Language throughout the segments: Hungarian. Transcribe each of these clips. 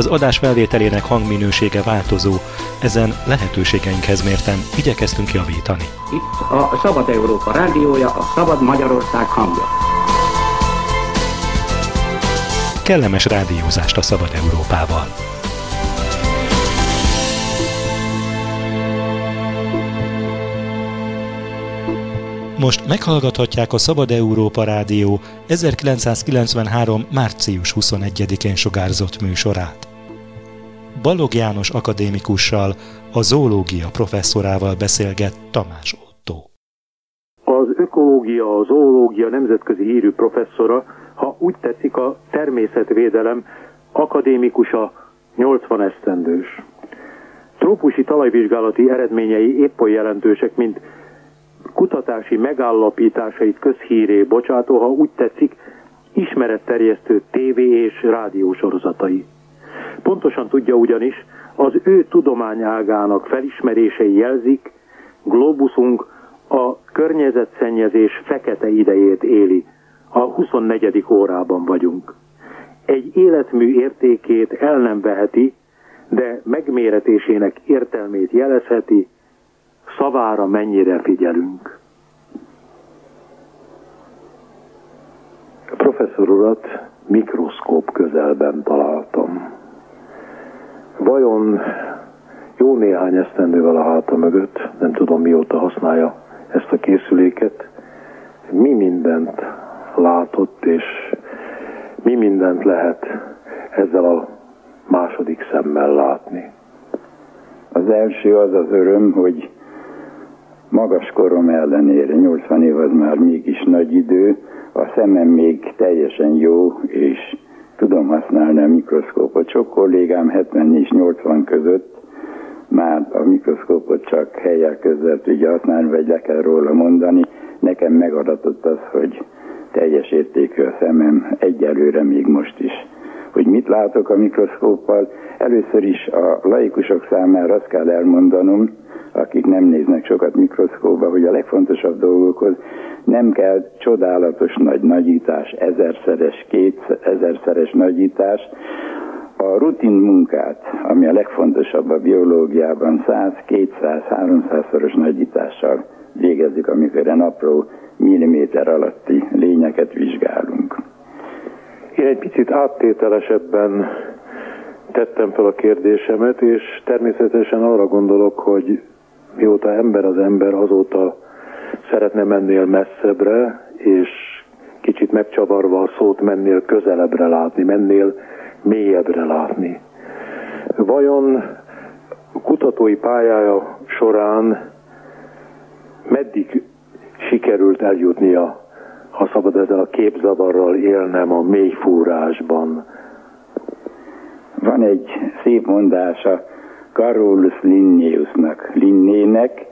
Az adás felvételének hangminősége változó, ezen lehetőségeinkhez mérten igyekeztünk javítani. Itt a Szabad Európa Rádiója, a Szabad Magyarország hangja. Kellemes rádiózást a Szabad Európával! Most meghallgathatják a Szabad Európa Rádió 1993. március 21-én sugárzott műsorát. Balogh János akadémikussal, a zoológia professzorával beszélget Tamás Ottó. Az ökológia, a zoológia nemzetközi hírű professzora, ha úgy tetszik, a természetvédelem akadémikusa, 80 esztendős. Trópusi talajvizsgálati eredményei épp olyan jelentősek, mint kutatási megállapításait közhíré bocsátó, ha úgy tetszik, ismeretterjesztő tévé- és rádiósorozatai. Pontosan tudja ugyanis, az ő tudományágának felismerései jelzik, globuszunk a környezetszennyezés fekete idejét éli, a 24. órában vagyunk. Egy életmű értékét el nem veheti, de megméretésének értelmét jelezheti, szavára mennyire figyelünk. A professzor urat mikroszkóp közelben találtam. Vajon jó néhány esztendővel a háta mögött, nem tudom mióta használja ezt a készüléket, mi mindent látott, és mi mindent lehet ezzel a második szemmel látni. Az első az öröm, hogy magas korom ellenére, 80 év az már mégis nagy idő, a szemem még teljesen jó, és tudom használni a mikroszkópot. Sok kollégám 70 és 80 között már a mikroszkópot csak helyek között tudja használni, vagy le kell róla mondani. Nekem megadatott az, hogy teljes értékű a szemem, egyelőre még most is. Hogy mit látok a mikroszkóppal? Először is a laikusok számára azt kell elmondanom, akik nem néznek sokat mikroszkóba, hogy a legfontosabb dolgokhoz nem kell csodálatos nagy nagyítás, 1000-szeres, 2000-szeres nagyítás. A rutin munkát, ami a legfontosabb a biológiában, 100, 200, 300-szoros nagyítással végezzük, amikor egy apró milliméter alatti lényeket vizsgálunk. Én egy picit áttételesebben tettem fel a kérdésemet, és természetesen arra gondolok, hogy mióta ember az ember, azóta szeretne mennél messzebbre, és kicsit megcsavarva a szót, mennél közelebbre látni, mennél mélyebbre látni. Vajon kutatói pályája során meddig sikerült eljutnia, ha szabad ezzel a képzavarral élnem, a mélyfúrásban? Van egy szép mondása Carolus Linnaeusnak, Linnének,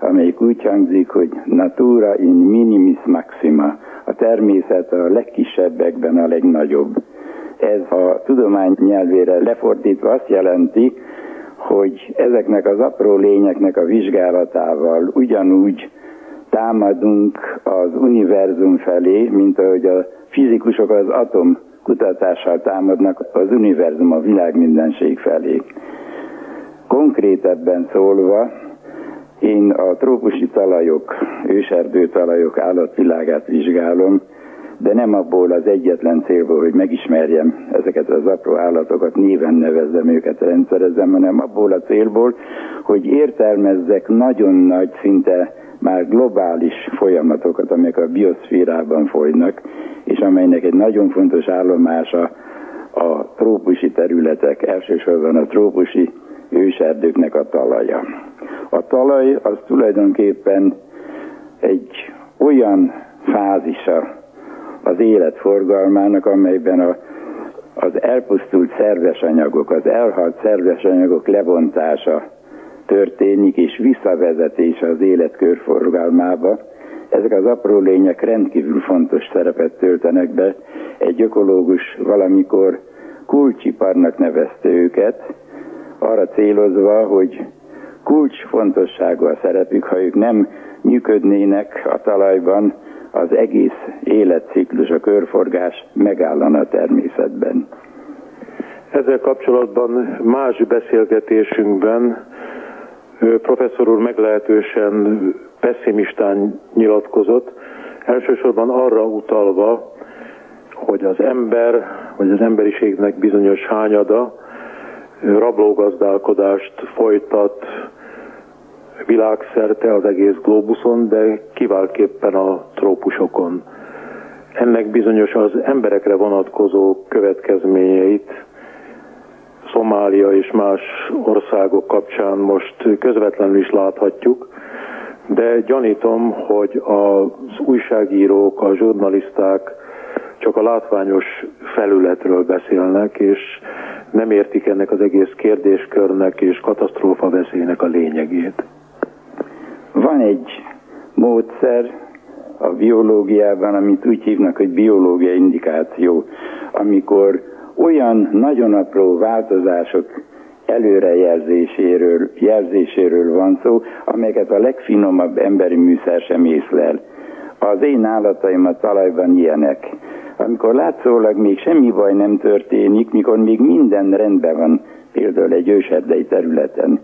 amelyik úgy hangzik, hogy natura in minimis maxima, a természet a legkisebbekben a legnagyobb. Ez a tudomány nyelvére lefordítva azt jelenti, hogy ezeknek az apró lényeknek a vizsgálatával ugyanúgy támadunk az univerzum felé, mint ahogy a fizikusok az atom kutatással támadnak az univerzum, a világ mindenség felé. Konkrétebben szólva, én a trópusi talajok, őserdő talajok állatvilágát vizsgálom, de nem abból az egyetlen célból, hogy megismerjem ezeket az apró állatokat, néven nevezzem őket, rendszerezem, hanem abból a célból, hogy értelmezzek nagyon nagy, szinte már globális folyamatokat, amelyek a bioszférában folynak, és amelynek egy nagyon fontos állomása a trópusi területek, elsősorban a trópusi őserdőknek a talaja. A talaj az tulajdonképpen egy olyan fázisa az élet forgalmának, amelyben az elpusztult szerves anyagok, az elhalt szerves anyagok lebontása történik, és visszavezetése az élet körforgalmába, ezek az apró lények rendkívül fontos szerepet töltenek be. Egy ökológus valamikor kulcsiparnak nevezte őket, arra célozva, hogy kulcsfontosságú a szerepük, ha ők nem működnének a talajban, az egész életciklus, a körforgás megállana a természetben. Ezzel kapcsolatban más beszélgetésünkben professzor úr meglehetősen pessimistán nyilatkozott, elsősorban arra utalva, hogy az ember, vagy az emberiségnek bizonyos hányada rablógazdálkodást folytat világszerte az egész globuszon, de kiváltképpen a trópusokon. Ennek bizonyos az emberekre vonatkozó következményeit Szomália és más országok kapcsán most közvetlenül is láthatjuk, de gyanítom, hogy az újságírók, a zsurnaliszták csak a látványos felületről beszélnek, és nem értik ennek az egész kérdéskörnek és katasztrófa veszélynek a lényegét. Van egy módszer a biológiában, amit úgy hívnak, hogy biológiai indikáció, amikor olyan nagyon apró változások előrejelzéséről van szó, amelyeket a legfinomabb emberi műszer sem észlel. Az én állataim a talajban ilyenek. Amikor látszólag még semmi baj nem történik, mikor még minden rendben van, például egy őserdei területen,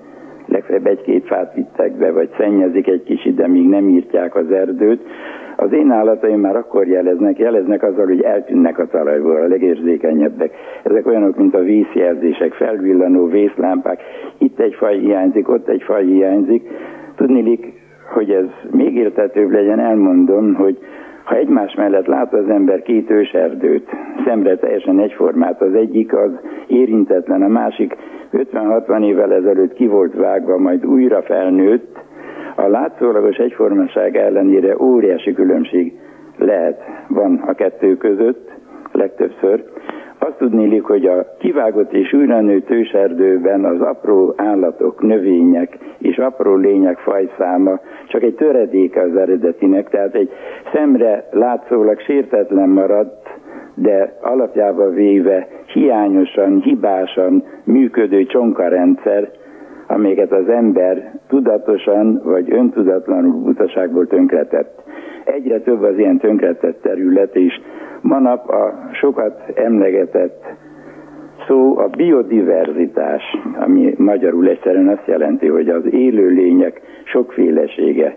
legfeljebb egy-két fát vittek be, vagy szennyezik egy kicsit, de még nem írtják az erdőt, az én állataim már akkor jeleznek azzal, hogy eltűnnek a talajból, a legérzékenyebbek. Ezek olyanok, mint a vészjelzések, felvillanó vészlámpák, itt egy faj hiányzik, ott egy faj hiányzik. Tudniillik, hogy ez még érthetőbb legyen, elmondom, hogy ha egymás mellett lát az ember két őserdőt, szemre teljesen egyformát, az egyik az érintetlen, a másik 50-60 évvel ezelőtt ki volt vágva, majd újra felnőtt, a látszólagos egyformaság ellenére óriási különbség van a kettő között, legtöbbször. Azt tudniillik, hogy a kivágott és újra nőtt őserdőben az apró állatok, növények és apró lények fajszáma csak egy töredéke az eredetinek, tehát egy szemre látszólag sértetlen maradt, de alapjába véve hiányosan, hibásan működő csonkarendszer, amelyeket az ember tudatosan vagy öntudatlanul butaságból tönkretett. Egyre több az ilyen tönkretett terület, és manap a sokat emlegetett szó a biodiverzitás, ami magyarul egyszerűen azt jelenti, hogy az élőlények sokfélesége.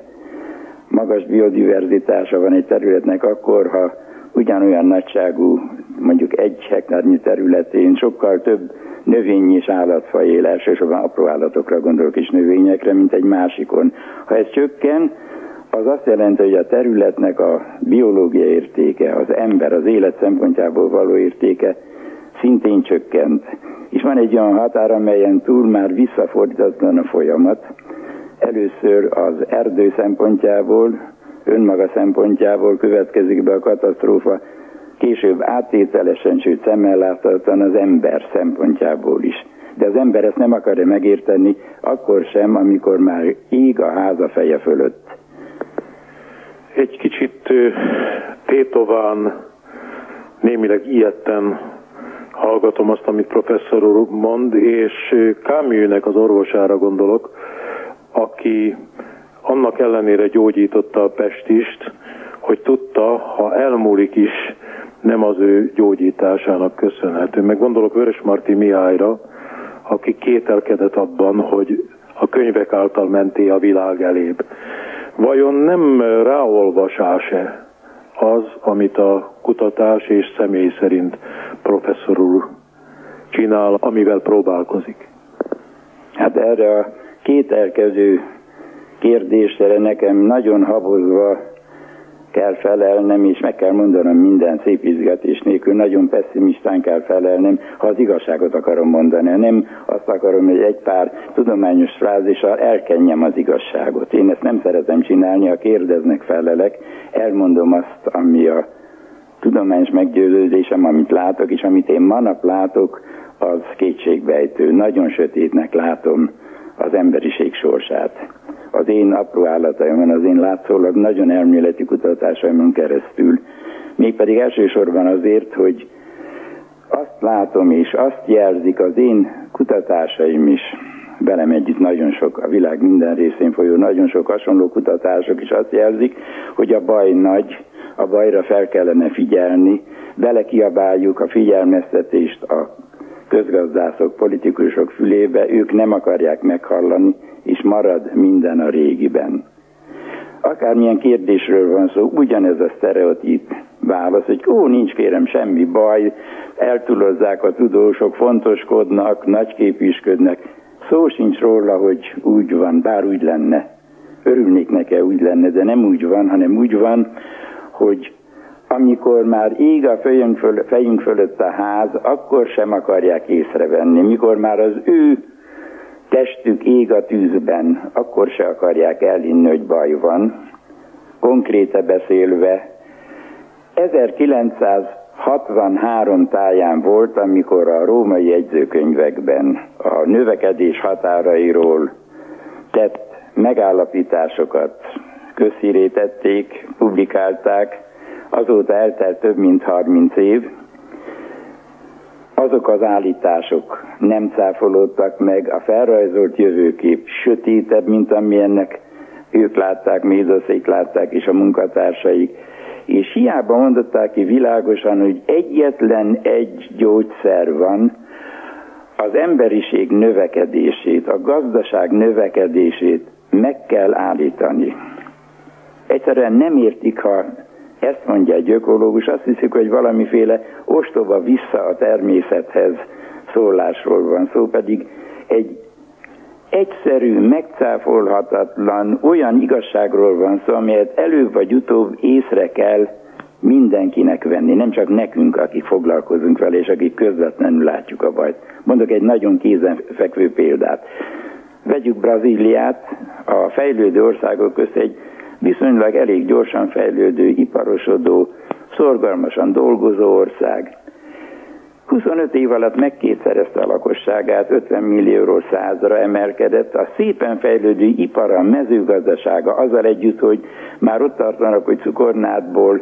Magas biodiverzitása van egy területnek akkor, ha ugyanolyan nagyságú, mondjuk egy hektárnyi területén sokkal több növény és állatfaj él, elsősorban apró állatokra gondolok és növényekre, mint egy másikon. Ha ez csökken, az azt jelenti, hogy a területnek a biológiai értéke, az ember, az élet szempontjából való értéke szintén csökkent. És van egy olyan határ, amelyen túl már visszafordítatlan a folyamat. Először az erdő szempontjából, önmaga szempontjából következik be a katasztrófa, később áttételesen, sőt szemmelláthatóan az ember szempontjából is. De az ember ezt nem akarja megérteni, akkor sem, amikor már ég a háza feje fölött. Egy kicsit tétován, némileg ijedten hallgatom azt, amit professzor úr mond, és Camus-nek az orvosára gondolok, aki annak ellenére gyógyította a pestist, hogy tudta, ha elmúlik is, nem az ő gyógyításának köszönhető. Meg gondolok Vörös Marti Mihályra, aki kételkedett abban, hogy a könyvek által menté a világ elébb. Vajon nem ráolvasás-e az, amit a kutatás és személy szerint professzor úr csinál, amivel próbálkozik? Hát erre a kételkező kérdésre nekem nagyon habozva kell felelnem, és meg kell mondanom minden szép izgatés nélkül, nagyon pessimistán kell felelnem, ha az igazságot akarom mondani. Nem azt akarom, hogy egy pár tudományos frázissal elkenjem az igazságot. Én ezt nem szeretem csinálni, ha kérdeznek, felelek, elmondom azt, ami a tudományos meggyőződésem, amit látok, és amit én manap látok, az kétségbejtő. Nagyon sötétnek látom az emberiség sorsát. Az én apró állataimon, az én látszólag nagyon elméleti kutatásaimon keresztül. Mégpedig elsősorban azért, hogy azt látom és azt jelzik az én kutatásaim is, velem együtt nagyon sok, a világ minden részén folyó nagyon sok hasonló kutatások is azt jelzik, hogy a baj nagy, a bajra fel kellene figyelni, belekiabáljuk a figyelmeztetést a közgazdászok, politikusok fülébe, ők nem akarják meghallani, és marad minden a régiben. Akármilyen kérdésről van szó, ugyanez a sztereotíp válasz, hogy nincs kérem semmi baj, eltúlozzák a tudósok, fontoskodnak, nagyképűsködnek, szó sincs róla, hogy úgy van, bár úgy lenne. Örülnék neki, úgy lenne, de nem úgy van, hanem úgy van, hogy amikor már ég a fejünk fölött a ház, akkor sem akarják észrevenni. Mikor már az ő testük ég a tűzben, akkor se akarják elhinni, hogy baj van. Konkréte beszélve, 1963 táján volt, amikor a római jegyzőkönyvekben a növekedés határairól tett megállapításokat közhírré tették, publikálták, azóta eltelt több mint 30 év. Azok az állítások nem cáfolódtak meg, a felrajzolt jövőkép sötétebb, mint amilyennek ők látták, mézoszék látták és a munkatársaik. És hiába mondották ki világosan, hogy egyetlen egy gyógyszer van, az emberiség növekedését, a gazdaság növekedését meg kell állítani. Egyszerűen nem értik, ha ezt mondja egy ökológus, azt hiszik, hogy valamiféle ostoba vissza a természethez szólásról van szó, pedig egy egyszerű, megcáfolhatatlan olyan igazságról van szó, amelyet előbb vagy utóbb észre kell mindenkinek venni, nem csak nekünk, akik foglalkozunk vele, és akik közvetlenül látjuk a bajt. Mondok egy nagyon kézenfekvő példát. Vegyük Brazíliát, a fejlődő országok közt egy viszonylag elég gyorsan fejlődő, iparosodó, szorgalmasan dolgozó ország. 25 év alatt megkétszerezte a lakosságát, 50 millióról 100-ra emelkedett. A szépen fejlődő ipara, a mezőgazdasága, azzal együtt, hogy már ott tartanak, hogy cukornádból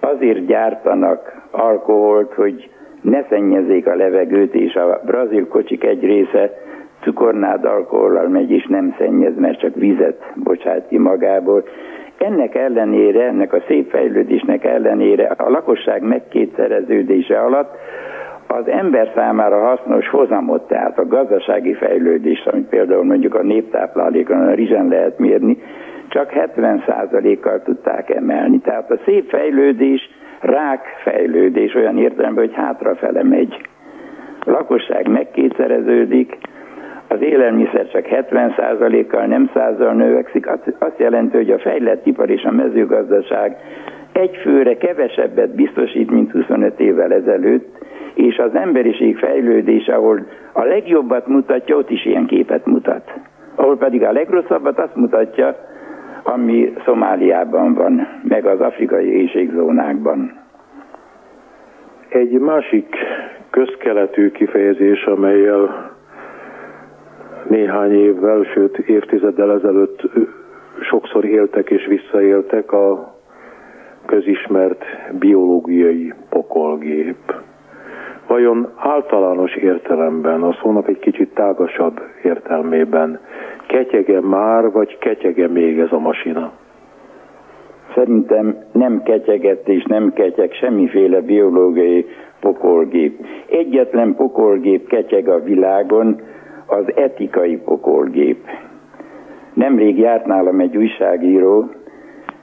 azért gyártanak alkoholt, hogy ne szennyezzék a levegőt, és a brazil kocsik egy része cukornád alkohollal megy, és nem szennyez, mert csak vizet bocsát ki magából. Ennek ellenére, ennek a szép fejlődésnek ellenére a lakosság megkétszereződése alatt az ember számára hasznos hozamot, tehát a gazdasági fejlődés, amit például mondjuk a néptáplálékon, a rizsen lehet mérni, csak 70%-kal tudták emelni. Tehát a szép fejlődés rákfejlődés olyan értelemben, hogy hátrafele megy. A lakosság megkétszereződik, az élelmiszer csak 70%-kal, nem 100%-kal növekszik, azt jelenti, hogy a fejlett ipar és a mezőgazdaság egy főre kevesebbet biztosít, mint 25 évvel ezelőtt, és az emberiség fejlődése, ahol a legjobbat mutatja, ott is ilyen képet mutat. Ahol pedig a legrosszabbat azt mutatja, ami Szomáliában van, meg az afrikai éhségzónákban. Egy másik közkeletű kifejezés, amelyel néhány évvel, sőt évtizeddel ezelőtt sokszor éltek és visszaéltek, a közismert biológiai pokolgép. Vajon általános értelemben, a szónak egy kicsit tágasabb értelmében ketyege már, vagy ketyege még ez a masina? Szerintem nem ketyegett és nem ketyeg semmiféle biológiai pokolgép. Egyetlen pokolgép ketyeg a világon, az etikai pokolgép. Nemrég járt nálam egy újságíró,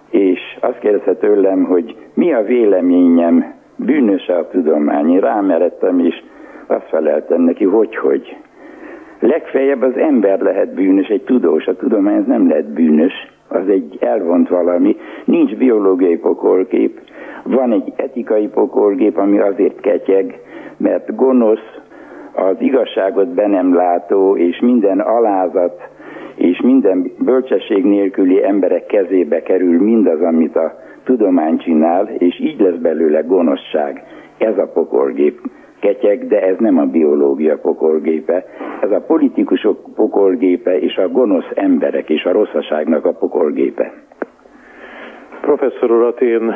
és azt kérdezte tőlem, hogy mi a véleményem, bűnös a tudomány. Rámeredtem, és azt feleltem neki, hogy. Legfeljebb az ember lehet bűnös, egy tudós, a tudomány az nem lehet bűnös, az egy elvont valami, nincs biológiai pokolgép, van egy etikai pokolgép, ami azért ketyeg, mert gonosz, az igazságot be nem látó, és minden alázat, és minden bölcsesség nélküli emberek kezébe kerül mindaz, amit a tudomány csinál, és így lesz belőle gonoszság. Ez a pokolgép. ketyeg, de ez nem a biológia pokolgépe, ez a politikusok pokolgépe és a gonosz emberek és a rosszaságnak a pokolgépe. Professzor urat én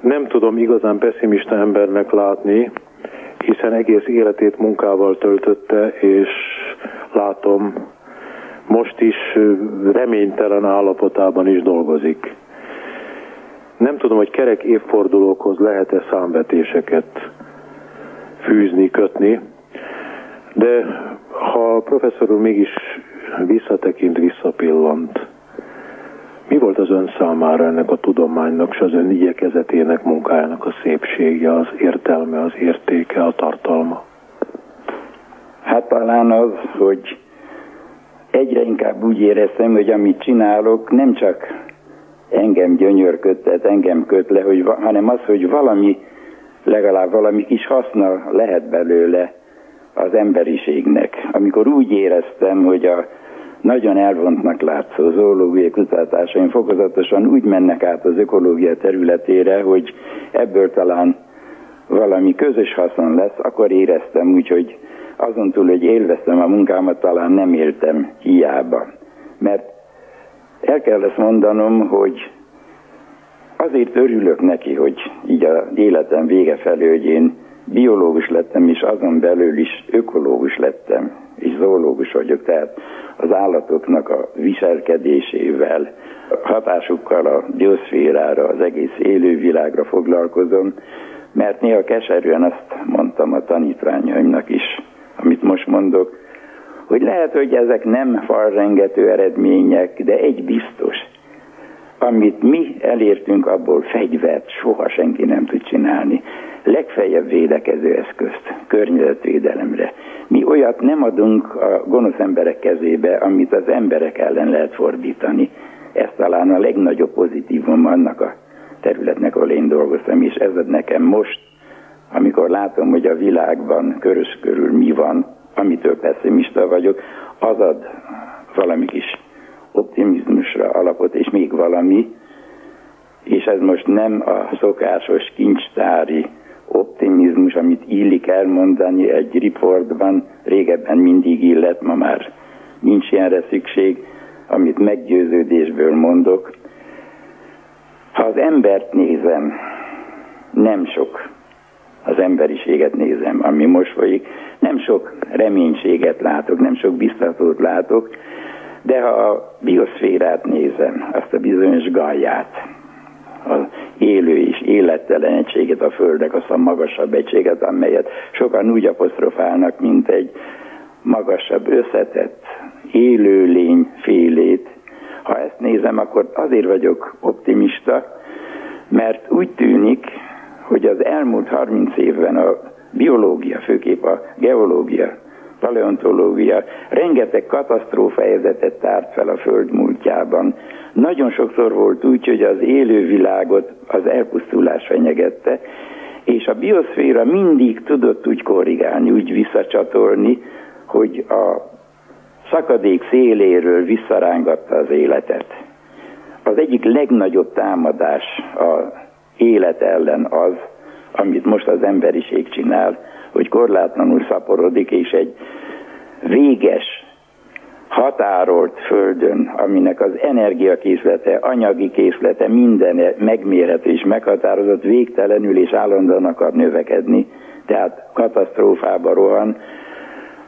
nem tudom igazán pessimista embernek látni, hiszen egész életét munkával töltötte, és látom, most is reménytelen állapotában is dolgozik. Nem tudom, hogy kerek évfordulókhoz lehet-e számvetéseket fűzni, kötni, de ha a professzor úr mégis visszatekint, visszapillant, mi volt az ön számára ennek a tudománynak és az ön igyekezetének, munkájának a szépsége, az értelme, az értéke, a tartalma? Hát talán az, hogy egyre inkább úgy éreztem, hogy amit csinálok, nem csak engem gyönyörködtet, engem köt le, hanem az, hogy valami, legalább valami kis haszna lehet belőle az emberiségnek. Amikor úgy éreztem, hogy a nagyon elvontnak látszó zoológiai kutatásaim fokozatosan úgy mennek át az ökológia területére, hogy ebből talán valami közös haszon lesz, akkor éreztem úgy, hogy azon túl, hogy élveztem a munkámat, talán nem éltem hiába. Mert el kell ezt mondanom, hogy azért örülök neki, hogy így az életem vége felé, hogy én biológus lettem, és azon belül is ökológus lettem, és zoológus vagyok, tehát az állatoknak a viselkedésével, hatásukkal a bioszférára, az egész élővilágra foglalkozom, mert néha keserűen azt mondtam a tanítványaimnak is, amit most mondok, hogy lehet, hogy ezek nem falrengető eredmények, de egy biztos, amit mi elértünk, abból fegyvert soha senki nem tud csinálni. Legfeljebb védekező eszközt, környezetvédelemre. Mi olyat nem adunk a gonosz emberek kezébe, amit az emberek ellen lehet fordítani. Ez talán a legnagyobb pozitívum annak a területnek, ahol én dolgoztam, és ez ad nekem most, amikor látom, hogy a világban körös körül mi van, amitől pessimista vagyok, az ad valami kis optimizmusra alapot, és még valami, és ez most nem a szokásos kincstári optimizmus, amit illik elmondani egy riportban, régebben mindig illet, ma már nincs ilyenre szükség, amit meggyőződésből mondok. Ha az embert nézem, nem sok, az emberiséget nézem, ami most folyik, nem sok reménységet látok, nem sok biztatót látok, de ha a bioszférát nézem, azt a bizonyos galját, az élő és élettelen egységet a Földnek, azt a magasabb egységet, amelyet sokan úgy apostrofálnak, mint egy magasabb összetett élőlény félét. Ha ezt nézem, akkor azért vagyok optimista, mert úgy tűnik, hogy az elmúlt 30 évben a biológia, főképp a geológia, paleontológia rengeteg katasztrófaezetet tárt fel a Föld múltjában. Nagyon sokszor volt úgy, hogy az élővilágot az elpusztulás fenyegette, és a bioszféra mindig tudott úgy korrigálni, úgy visszacsatolni, hogy a szakadék széléről visszarángatta az életet. Az egyik legnagyobb támadás az élet ellen az, amit most az emberiség csinál, hogy korlátlanul szaporodik, és egy véges, határolt földön, aminek az energiakészlete, anyagi készlete minden megmérhető és meghatározott, végtelenül és állandóan akar növekedni, tehát katasztrófába rohan.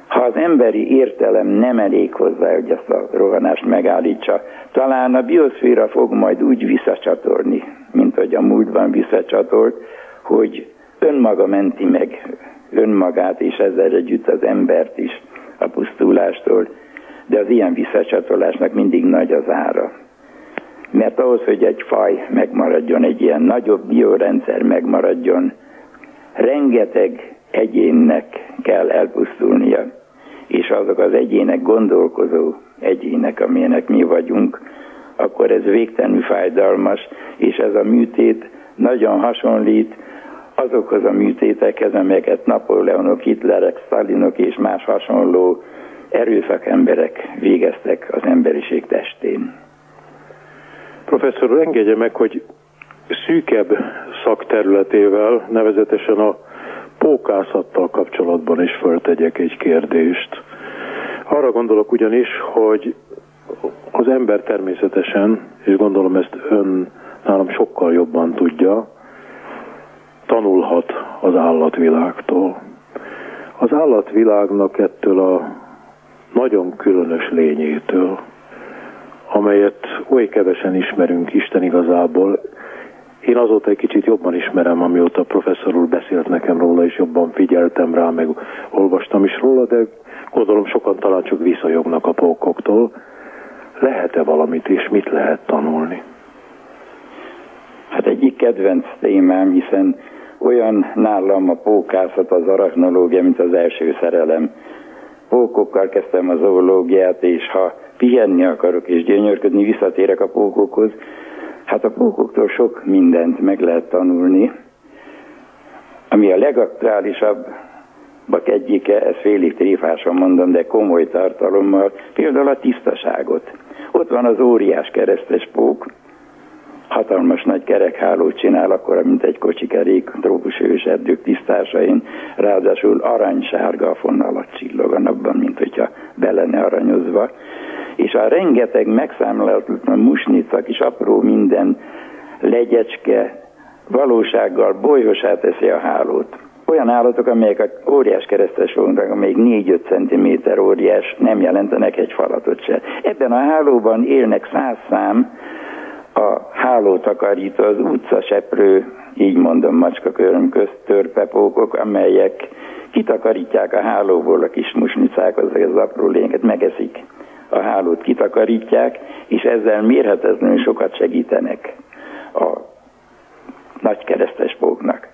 Ha az emberi értelem nem elég hozzá, hogy ezt a rohanást megállítsa, talán a bioszféra fog majd úgy visszacsatorni, mint hogy a múltban visszacsatolt, hogy önmaga menti meg önmagát, és ezzel együtt az embert is a pusztulástól, de az ilyen visszacsatolásnak mindig nagy az ára. Mert ahhoz, hogy egy faj megmaradjon, egy ilyen nagyobb biorendszer megmaradjon, rengeteg egyénnek kell elpusztulnia, és azok az egyének, gondolkozó egyének, amilyenek mi vagyunk, akkor ez végtelenül fájdalmas, és ez a műtét nagyon hasonlít azokhoz a műtétekhez, amelyeket Napóleonok, Hitlerek, Stalinok és más hasonló erőszakemberek végeztek az emberiség testén. Professzor úr, engedje meg, hogy szűkebb szakterületével, nevezetesen a pókászattal kapcsolatban is föltegyek egy kérdést. Arra gondolok ugyanis, hogy az ember természetesen, és gondolom ezt ön nálam sokkal jobban tudja, tanulhat az állatvilágtól. Az állatvilágnak ettől a nagyon különös lényétől, amelyet oly kevesen ismerünk Isten igazából. Én azóta egy kicsit jobban ismerem, amióta a professzor úr beszélt nekem róla, és jobban figyeltem rá, meg olvastam is róla, de gondolom sokan talán csak visszajognak a pókoktól. Lehet-e valamit, és mit lehet tanulni? Hát egyik kedvenc témám, hiszen olyan nálam a pókászat, az arachnológia, mint az első szerelem. Pókokkal kezdtem a zoológiát, és ha pihenni akarok és gyönyörködni, visszatérek a pókokhoz. Hát a pókoktól sok mindent meg lehet tanulni. Ami a legaktuálisabbak egyike, ez félig tréfásan mondom, de komoly tartalommal, például a tisztaságot. Ott van az óriás keresztes pók, hatalmas nagy kerekhálót csinál, akkor, mint egy kocsikerék, trópusi őserdők tisztásain, ráadásul aranysárga a fonalat csillog a napban, mint hogyha be lenne aranyozva. És a rengeteg megszámlált musnica, kis apró minden legyecske valósággal bolyossá teszi a hálót. Olyan állatok, amelyek a óriás keresztes vonalak, amelyek 4-5 cm óriás, nem jelentenek egy falatot se. Ebben a hálóban élnek 100 szám, a hálótakarító, az utcaseprő, így mondom, macskaköröm közt, törpepókok, amelyek kitakarítják a hálóból a kis musnicák, az apró lényeket megeszik. A hálót kitakarítják, és ezzel mérhetetlenül sokat segítenek a nagykeresztes póknak.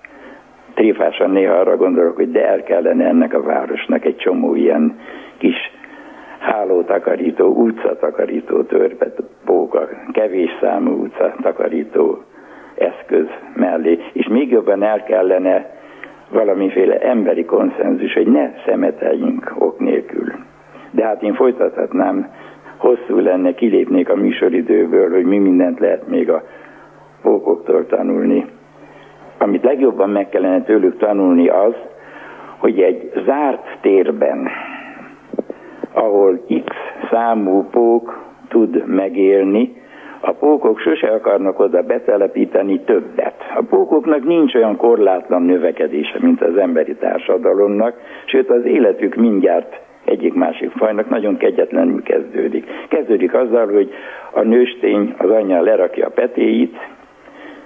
Tréfásan néha arra gondolok, hogy de el kellene ennek a városnak egy csomó ilyen kis hálótakarító, utcatakarító törpepóka, kevés számú utcatakarító eszköz mellé, és még jobban el kellene valamiféle emberi konszenzus, hogy ne szemeteljünk ok nélkül. De hát én folytathatnám, hosszú lenne, kilépnék a műsoridőből, hogy mi mindent lehet még a pókoktól tanulni. Amit legjobban meg kellene tőlük tanulni az, hogy egy zárt térben, ahol x számú pók tud megélni, a pókok sose akarnak oda betelepíteni többet. A pókoknak nincs olyan korlátlan növekedése, mint az emberi társadalomnak, sőt az életük mindjárt egyik-másik fajnak nagyon kegyetlenül kezdődik. Kezdődik azzal, hogy a nőstény, az anyja lerakja a petéit,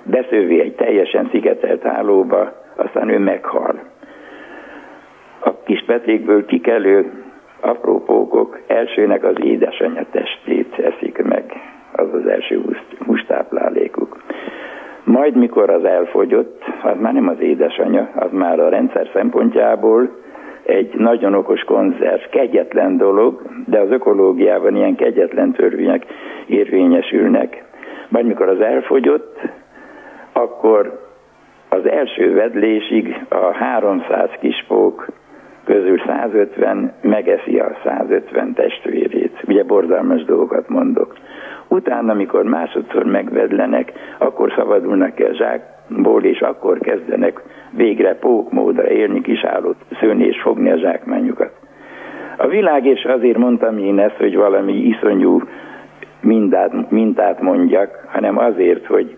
beszövi egy teljesen szigetelt hálóba, aztán ő meghal. A kis petékből kikelő apró pókok elsőnek az édesanyja testét eszik meg, az az első hústáplálékuk. Majd mikor az elfogyott, az már nem az édesanyja, az már a rendszer szempontjából egy nagyon okos konzerv, kegyetlen dolog, de az ökológiában ilyen kegyetlen törvények érvényesülnek. Majd mikor az elfogyott, akkor az első vedlésig a 300 kispók közül 150 megeszi a 150 testvérét. Ugye borzalmas dolgokat mondok. Utána, amikor másodszor megvedlenek, akkor szabadulnak ki a zsákból, és akkor kezdenek végre pókmódra élni, kisállót szőni és fogni a zsákmányukat. A világ, és azért mondtam én ezt, hogy valami iszonyú mintát mondjak, hanem azért, hogy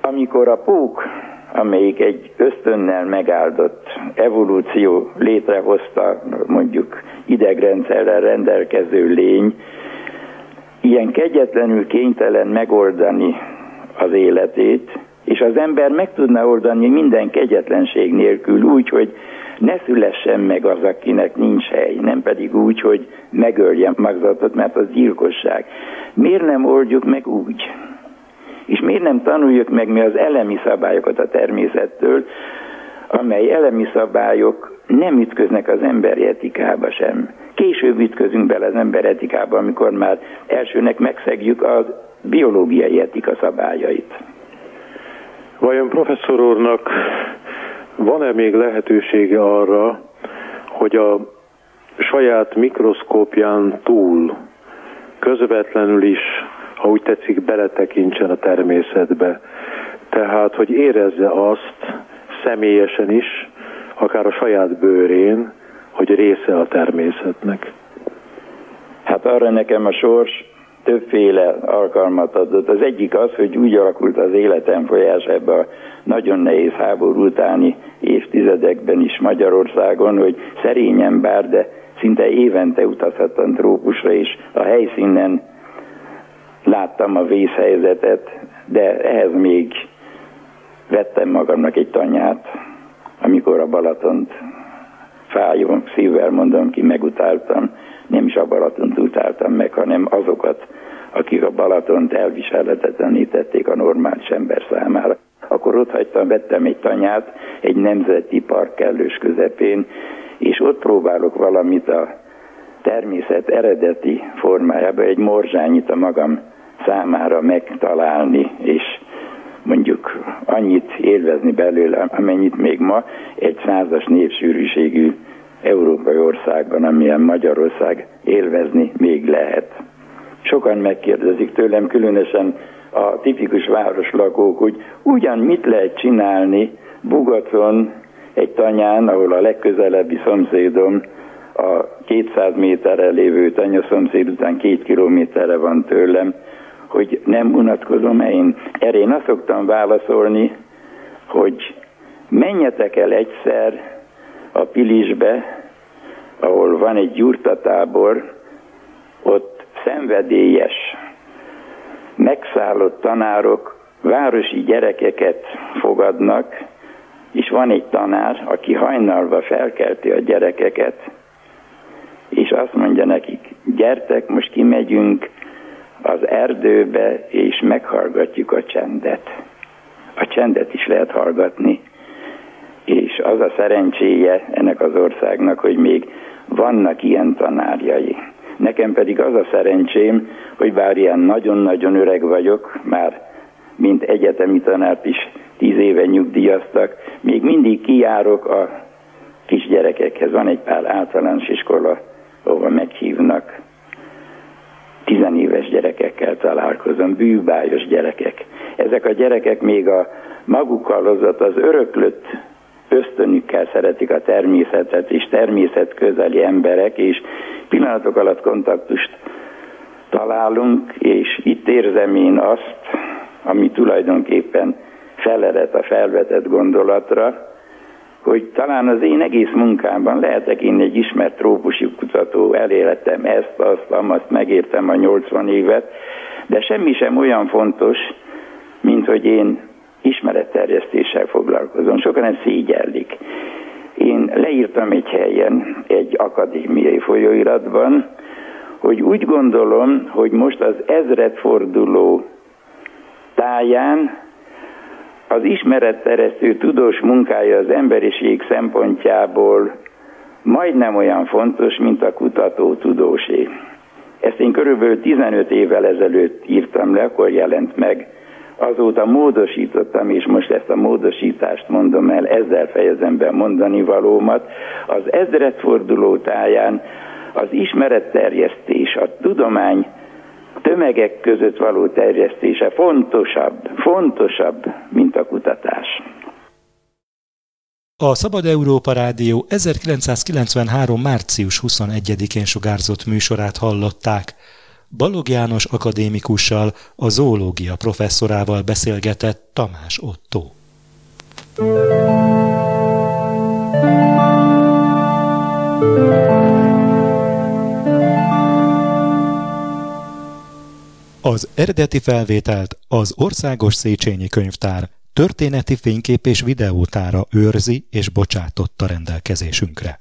amikor a pók, amelyik egy ösztönnel megáldott evolúció létrehozta, mondjuk idegrendszerrel rendelkező lény, ilyen kegyetlenül kénytelen megoldani az életét, és az ember meg tudna oldani minden kegyetlenség nélkül úgy, hogy ne szülessen meg az, akinek nincs hely, nem pedig úgy, hogy megölje magzatot, mert az gyilkosság. Miért nem oldjuk meg úgy? És miért nem tanuljuk meg mi az elemi szabályokat a természettől, amely elemi szabályok nem ütköznek az emberi etikába sem. Később ütközünk bele az ember etikába, amikor már elsőnek megszegjük a biológiai etika szabályait. Vajon professzor úrnak van-e még lehetősége arra, hogy a saját mikroszkópján túl közvetlenül is, ha úgy tetszik, beletekintsen a természetbe? Tehát, hogy érezze azt, személyesen is, akár a saját bőrén, hogy része a természetnek? Hát arra nekem a sors többféle alkalmat adott. Az egyik az, hogy úgy alakult az életem folyás ebbe a nagyon nehéz háború utáni évtizedekben is Magyarországon, hogy szerényen bár, de szinte évente utazhattam trópusra, és a helyszínen láttam a vészhelyzetet, de ehhez még vettem magamnak egy tanyát, amikor a Balatont, fájó szívvel mondom ki, megutáltam. Nem is a Balatont utáltam meg, hanem azokat, akik a Balatont elviselhetetlenítették a normális ember számára. Akkor ott hagytam, vettem egy tanyát egy nemzeti park kellős közepén, és ott próbálok valamit a természet eredeti formájában, egy morzsányit a magam számára megtalálni, és mondjuk annyit élvezni belőle, amennyit még ma egy 100-as népsűrűségű európai országban, amilyen Magyarország, élvezni még lehet. Sokan megkérdezik tőlem, különösen a tipikus városlakók, hogy ugyan mit lehet csinálni Bugacon, egy tanyán, ahol a legközelebbi szomszédom a 200 méterre lévő tanyaszomszéd után 2 kilométerre van tőlem, hogy nem unatkozom én. Erre én azt szoktam válaszolni, hogy menjetek el egyszer a Pilisbe, ahol van egy gyurtatábor, ott szenvedélyes, megszállott tanárok városi gyerekeket fogadnak, és van egy tanár, aki hajnalva felkelti a gyerekeket, és azt mondja nekik, gyertek, most kimegyünk az erdőbe, és meghallgatjuk a csendet. A csendet is lehet hallgatni, és az a szerencséje ennek az országnak, hogy még vannak ilyen tanárjai. Nekem pedig az a szerencsém, hogy bár ilyen nagyon-nagyon öreg vagyok, már mint egyetemi tanárt is 10 éve nyugdíjaztak, még mindig kijárok a kisgyerekekhez. Van egy pár általános iskola, ahova meghívnak. 10 éves gyerekekkel találkozom, bűbájos gyerekek. Ezek a gyerekek még a magukkal hozott, az öröklött ösztönükkel szeretik a természetet, és természetközeli emberek, és pillanatok alatt kontaktust találunk, és itt érzem én azt, ami tulajdonképpen felelet a felvetett gondolatra, hogy talán az én egész munkámban lehetek én egy ismert trópusi kutató, eléltem ezt, azt, amazt, megértem a 80 évet, de semmi sem olyan fontos, mint hogy én ismeretterjesztéssel foglalkozom. Sokan ezt szégyellik. Én leírtam egy helyen, egy akadémiai folyóiratban, hogy úgy gondolom, hogy most az ezredforduló táján az ismeretterjesztő tudós munkája az emberiség szempontjából majdnem olyan fontos, mint a kutató tudósé. Ezt én körülbelül 15 évvel ezelőtt írtam le, akkor jelent meg. Azóta módosítottam, és most ezt a módosítást mondom el, ezzel fejezem be mondani valómat. Az ezredforduló táján az ismeretterjesztés, a tudomány tömegek között való terjesztése fontosabb, mint a kutatás. A Szabad Európa Rádió 1993. március 21-én sugárzott műsorát hallották. Balogh János akadémikussal, a zoológia professzorával beszélgetett Tamás Ottó. Az eredeti felvételt az Országos Széchenyi Könyvtár történeti fénykép és videótára őrzi és bocsátotta rendelkezésünkre.